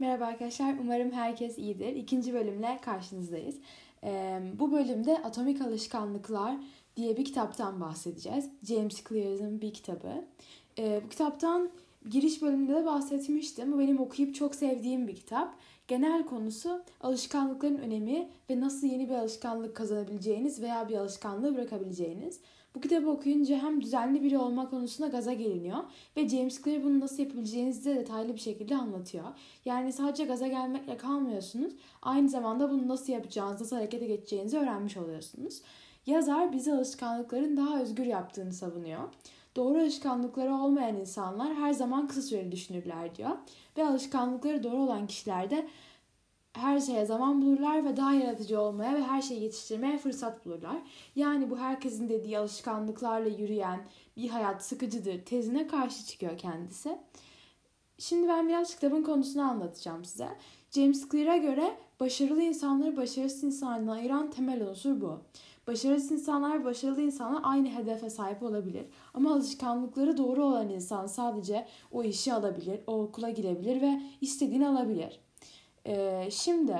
Merhaba arkadaşlar, umarım herkes iyidir. İkinci bölümle karşınızdayız. Bu bölümde Atomik Alışkanlıklar diye bir kitaptan bahsedeceğiz. James Clear'ın bir kitabı. Bu kitaptan giriş bölümünde de bahsetmiştim. Bu benim okuyup çok sevdiğim bir kitap. Genel konusu alışkanlıkların önemi ve nasıl yeni bir alışkanlık kazanabileceğiniz veya bir alışkanlığı bırakabileceğiniz. Bu kitabı okuyunca hem düzenli biri olma konusunda gaza geliniyor ve James Clear bunu nasıl yapabileceğinizi de detaylı bir şekilde anlatıyor. Yani sadece gaza gelmekle kalmıyorsunuz, aynı zamanda bunu nasıl yapacağınızı, nasıl harekete geçeceğinizi öğrenmiş oluyorsunuz. Yazar bizi alışkanlıkların daha özgür yaptığını savunuyor. Doğru alışkanlıkları olmayan insanlar her zaman kısa süreli düşünürler diyor. Ve alışkanlıkları doğru olan kişiler de her şeye zaman bulurlar ve daha yaratıcı olmaya ve her şeyi yetiştirmeye fırsat bulurlar. Yani bu herkesin dediği alışkanlıklarla yürüyen bir hayat sıkıcıdır tezine karşı çıkıyor kendisi. Şimdi ben biraz kitabın konusunu anlatacağım size. James Clear'a göre başarılı insanları başarısız insanlardan ayıran temel unsur bu. Başarısız insanlar ve başarılı insanlar aynı hedefe sahip olabilir. Ama alışkanlıkları doğru olan insan sadece o işi alabilir, o okula girebilir ve istediğini alabilir. Şimdi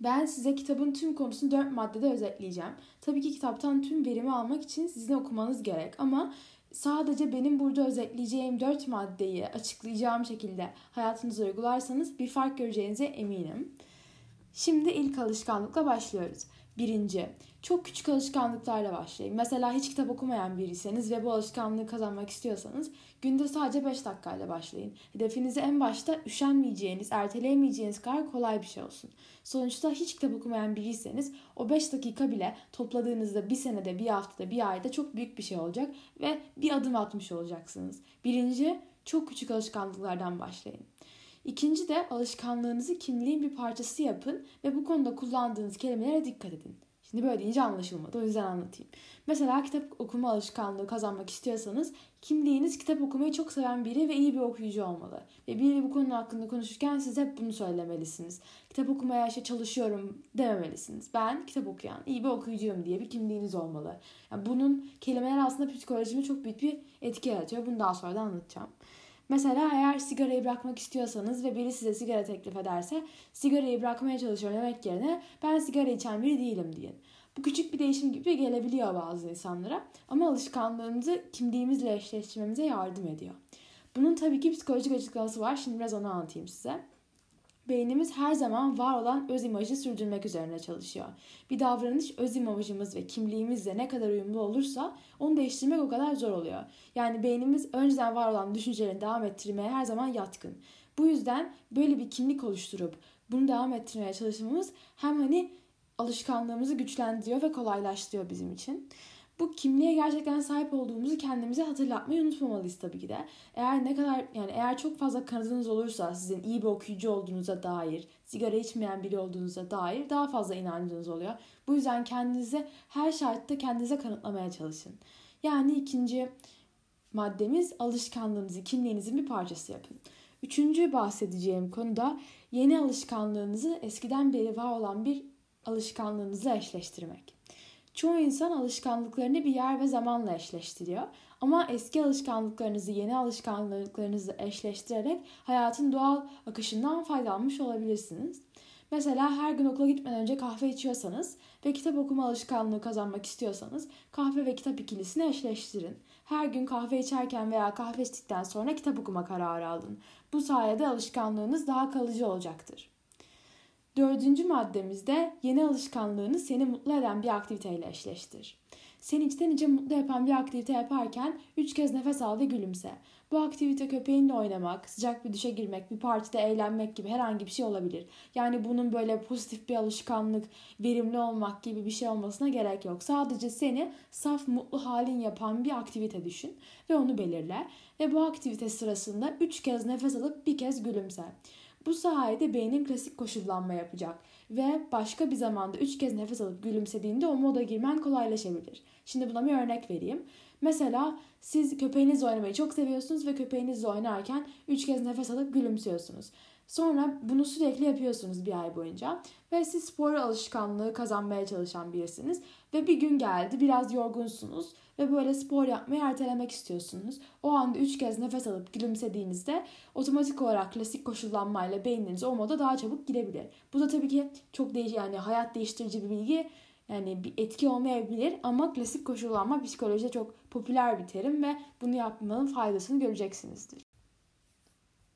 ben size kitabın tüm konusunu 4 maddede özetleyeceğim. Tabii ki kitaptan tüm verimi almak için sizin okumanız gerek ama sadece benim burada özetleyeceğim 4 maddeyi açıklayacağım şekilde hayatınıza uygularsanız bir fark göreceğinize eminim. Şimdi ilk alışkanlıkla başlıyoruz. 1. Çok küçük alışkanlıklarla başlayın. Mesela hiç kitap okumayan biriyseniz ve bu alışkanlığı kazanmak istiyorsanız günde sadece 5 dakikayla başlayın. Hedefinizi en başta üşenmeyeceğiniz, erteleyemeyeceğiniz kadar kolay bir şey olsun. Sonuçta hiç kitap okumayan biriyseniz o 5 dakika bile topladığınızda bir senede, bir haftada, bir ayda çok büyük bir şey olacak ve bir adım atmış olacaksınız. 1. Çok küçük alışkanlıklardan başlayın. 2. de alışkanlığınızı kimliğin bir parçası yapın ve bu konuda kullandığınız kelimelere dikkat edin. Şimdi böyle deyince anlaşılmadı, o yüzden anlatayım. Mesela kitap okuma alışkanlığı kazanmak istiyorsanız kimliğiniz kitap okumayı çok seven biri ve iyi bir okuyucu olmalı. Ve biri bu konu hakkında konuşurken siz hep bunu söylemelisiniz. Kitap okumaya çalışıyorum dememelisiniz. Ben kitap okuyan, iyi bir okuyucuyum diye bir kimliğiniz olmalı. Yani bunun kelimeler aslında psikolojime çok büyük bir etki yaratıyor. Bunu daha sonra da anlatacağım. Mesela eğer sigarayı bırakmak istiyorsanız ve biri size sigara teklif ederse sigarayı bırakmaya çalışıyorum demek yerine ben sigara içen biri değilim diyin. Bu küçük bir değişim gibi gelebiliyor bazı insanlara ama alışkanlığımızı kimliğimizle eşleştirmemize yardım ediyor. Bunun tabii ki psikolojik açıklaması var. Şimdi biraz onu anlatayım size. Beynimiz her zaman var olan öz imajı sürdürmek üzerine çalışıyor. Bir davranış öz imajımız ve kimliğimizle ne kadar uyumlu olursa onu değiştirmek o kadar zor oluyor. Yani beynimiz önceden var olan düşüncelerini devam ettirmeye her zaman yatkın. Bu yüzden böyle bir kimlik oluşturup bunu devam ettirmeye çalışmamız hem alışkanlığımızı güçlendiriyor ve kolaylaştırıyor bizim için. Bu kimliğe gerçekten sahip olduğumuzu kendimize hatırlatmayı unutmamalıyız tabii ki de. Eğer çok fazla kanıtınız olursa sizin iyi bir okuyucu olduğunuza dair, sigara içmeyen biri olduğunuza dair daha fazla inancınız oluyor. Bu yüzden kendinize her şartta kendinize kanıtlamaya çalışın. Yani 2. maddemiz alışkanlığınızı, kimliğinizin bir parçası yapın. 3. bahsedeceğim konuda yeni alışkanlığınızı eskiden beri var olan bir alışkanlığınızla eşleştirmek. Çoğu insan alışkanlıklarını bir yer ve zamanla eşleştiriyor. Ama eski alışkanlıklarınızı yeni alışkanlıklarınızla eşleştirerek hayatın doğal akışından faydalanmış olabilirsiniz. Mesela her gün okula gitmeden önce kahve içiyorsanız ve kitap okuma alışkanlığı kazanmak istiyorsanız kahve ve kitap ikilisini eşleştirin. Her gün kahve içerken veya kahve içtikten sonra kitap okuma kararı alın. Bu sayede alışkanlığınız daha kalıcı olacaktır. 4. maddemizde yeni alışkanlığını seni mutlu eden bir aktiviteyle eşleştir. Seni içten içe mutlu yapan bir aktivite yaparken 3 kez nefes al ve gülümse. Bu aktivite köpeğinle oynamak, sıcak bir duşa girmek, bir partide eğlenmek gibi herhangi bir şey olabilir. Yani bunun böyle pozitif bir alışkanlık, verimli olmak gibi bir şey olmasına gerek yok. Sadece seni saf mutlu halin yapan bir aktivite düşün ve onu belirle. Ve bu aktivite sırasında 3 kez nefes alıp bir kez gülümse. Bu sayede beynin klasik koşullanma yapacak ve başka bir zamanda 3 kez nefes alıp gülümsediğinde o moda girmen kolaylaşabilir. Şimdi buna bir örnek vereyim. Mesela siz köpeğinizle oynamayı çok seviyorsunuz ve köpeğinizle oynarken 3 kez nefes alıp gülümsüyorsunuz. Sonra bunu sürekli yapıyorsunuz bir ay boyunca ve siz spor alışkanlığı kazanmaya çalışan birisiniz ve bir gün geldi, biraz yorgunsunuz ve böyle spor yapmayı ertelemek istiyorsunuz. O anda 3 kez nefes alıp gülümsediğinizde otomatik olarak klasik koşullanmayla beyniniz o moda daha çabuk girebilir. Bu da tabii ki çok hayat değiştirici bir bilgi. Yani bir etki olmayabilir ama klasik koşullanma psikolojide çok popüler bir terim ve bunu yapmanın faydasını göreceksinizdir.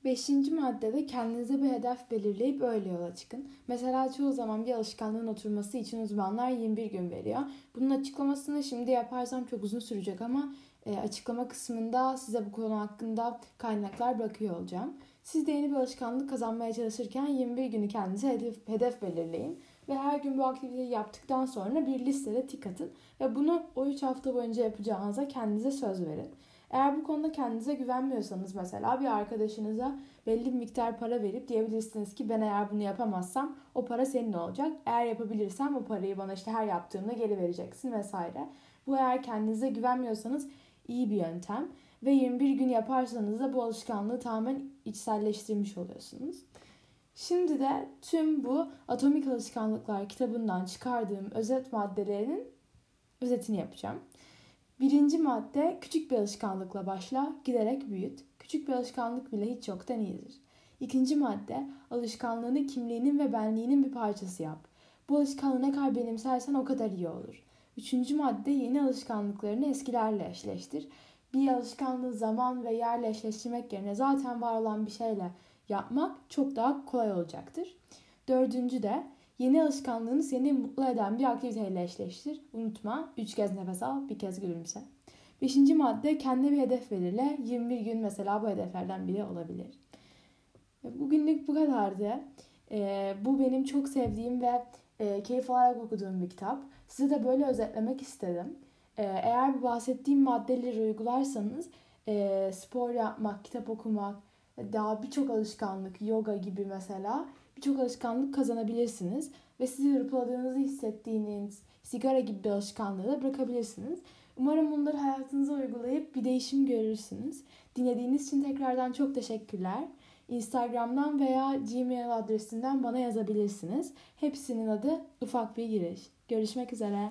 5. maddede kendinize bir hedef belirleyip öyle yola çıkın. Mesela çoğu zaman bir alışkanlığın oturması için uzmanlar 21 gün veriyor. Bunun açıklamasını şimdi yaparsam çok uzun sürecek ama açıklama kısmında size bu konu hakkında kaynaklar bırakıyor olacağım. Siz de yeni bir alışkanlık kazanmaya çalışırken 21 günü kendinize hedef belirleyin. Ve her gün bu aktiviteyi yaptıktan sonra bir listede tik atın ve bunu o 3 hafta boyunca yapacağınıza kendinize söz verin. Eğer bu konuda kendinize güvenmiyorsanız mesela bir arkadaşınıza belli bir miktar para verip diyebilirsiniz ki ben eğer bunu yapamazsam o para senin olacak. Eğer yapabilirsem o parayı bana her yaptığımda geri vereceksin vesaire. Bu eğer kendinize güvenmiyorsanız iyi bir yöntem ve 21 gün yaparsanız da bu alışkanlığı tamamen içselleştirmiş oluyorsunuz. Şimdi de tüm bu Atomik Alışkanlıklar kitabından çıkardığım özet maddelerinin özetini yapacağım. 1. madde, küçük bir alışkanlıkla başla, giderek büyüt. Küçük bir alışkanlık bile hiç yoktan iyidir. 2. madde, alışkanlığını kimliğinin ve benliğinin bir parçası yap. Bu alışkanlığı ne kadar benimsersen o kadar iyi olur. 3. madde, yeni alışkanlıklarını eskilerle eşleştir. Bir alışkanlığı zaman ve yerle eşleştirmek yerine zaten var olan bir şeyle yapmak çok daha kolay olacaktır. 4. de yeni alışkanlığını seni mutlu eden bir aktiviteyle eşleştir. Unutma, 3 kez nefes al, 1 kez gülümse. 5. madde, kendine bir hedef belirle. 21 gün mesela bu hedeflerden biri olabilir. Bugünlük bu kadardı. Bu benim çok sevdiğim ve keyif alarak okuduğum bir kitap. Size de böyle özetlemek istedim. Eğer bu bahsettiğim maddeleri uygularsanız spor yapmak, kitap okumak, daha birçok alışkanlık, yoga gibi mesela birçok alışkanlık kazanabilirsiniz. Ve sizi hırpaladığınızı hissettiğiniz sigara gibi bir alışkanlığı da bırakabilirsiniz. Umarım bunları hayatınıza uygulayıp bir değişim görürsünüz. Dinlediğiniz için tekrardan çok teşekkürler. Instagram'dan veya Gmail adresinden bana yazabilirsiniz. Hepsinin adı Ufak Bir Giriş. Görüşmek üzere.